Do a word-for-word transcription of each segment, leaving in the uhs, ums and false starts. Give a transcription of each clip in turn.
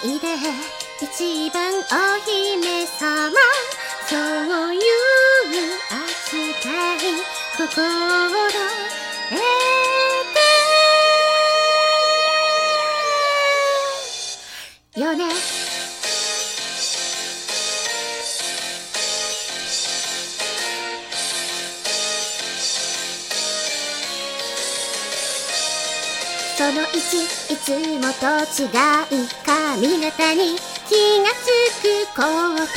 界で一番お姫様、そういう扱い心得てよね。そのいち、いつもと違い髪型に気がつくこと。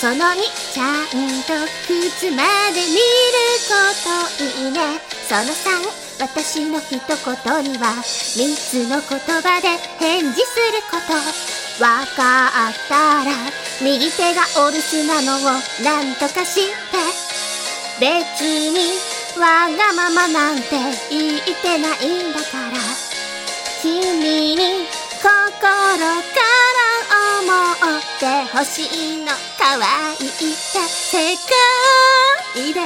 そのに、ちゃんと靴まで見ることいいね。そのさん、私の一言にはみっつの言葉で返事すること。わかったら右手がお留守なのをなんとかして、別にわがままなんて言ってないんだから、君に心から思ってほしいの。可愛いって世界で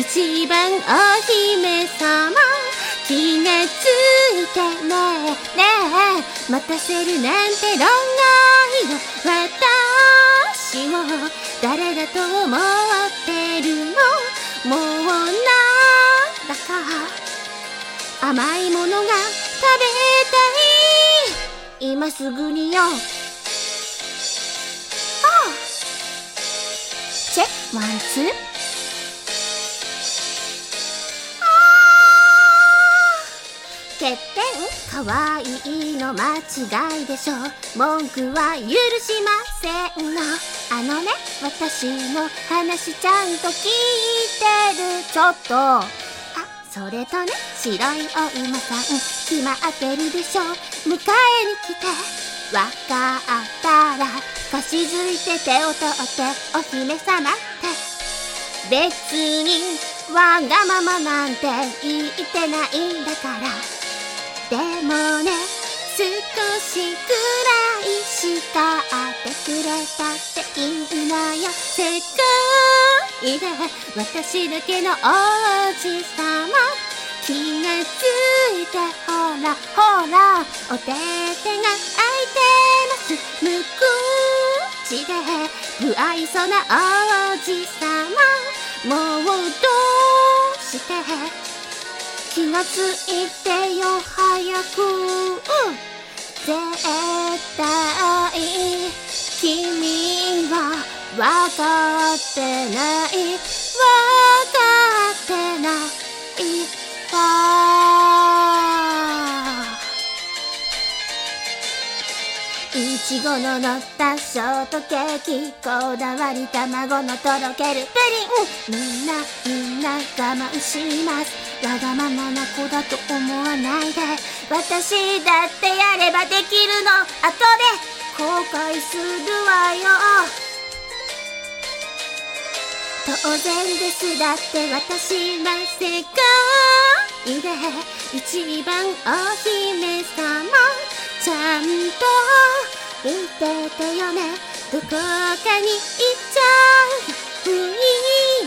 一番お姫様、気がついてねえねえ、待たせるなんて論外よ。私を誰だと思ってるの、もうなんだか甘いものが食べたい、今すぐによ。ああチェワンツー。ああ欠点かわいいの間違いでしょ、文句は許しませんの。あのね、私の話ちゃんと聞いてる、ちょっと。それとね、白いお馬さん決まってるでしょ、迎えに来て。わかったらかしづいて手を取ってお姫様って、別にわがままなんて言ってないんだから。でもね、少しくらい叱ってくれたっていいのよ。世界で私だけの王子様、気がついてほらほら、お手手が空いてます。無口で不愛想な王子様、もうどうして気がついてよ早く、うん、絶対君はわかってない、わかってないいちごの乗ったショートケーキ、こだわり卵のとろけるプリン、みんなみんな我慢します。わがままな子だと思わないで、私だってやればできるの、後で後悔するわよ。当然です、だって私は世界で一番お姫様、ちゃんと見ててよね。どこかに行っちゃうよ、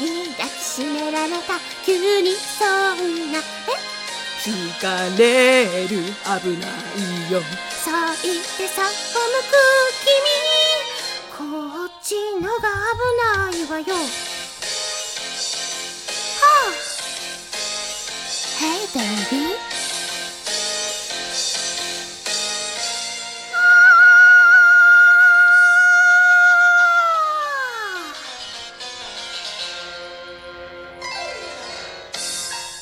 海に抱きしめられた、急にそんな、え惹かれる、危ないよ、そう言ってそっぽ向く君、こっちのが危ないわよ。Hey, baby.